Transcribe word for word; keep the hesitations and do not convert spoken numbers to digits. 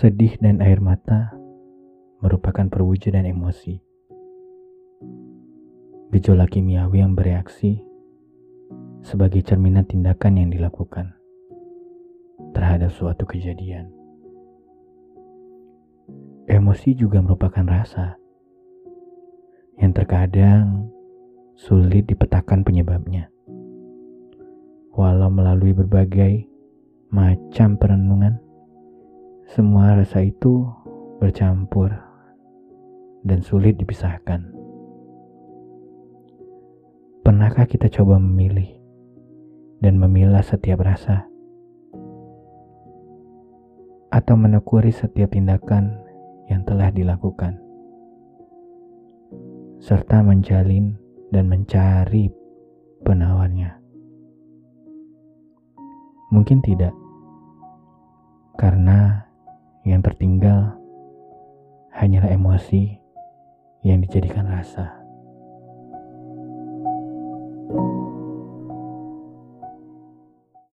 Sedih dan air mata merupakan perwujudan emosi. Gejolak kimiawi yang bereaksi sebagai cerminan tindakan yang dilakukan terhadap suatu kejadian. Emosi juga merupakan rasa yang terkadang sulit dipetakan penyebabnya. Walau melalui berbagai macam perenungan, semua rasa itu bercampur dan sulit dipisahkan. Pernahkah kita coba memilih dan memilah setiap rasa? Atau menekuni setiap tindakan yang telah dilakukan? Serta menjalin dan mencari penawarnya? Mungkin tidak, karena yang tertinggal hanyalah emosi yang dijadikan rasa.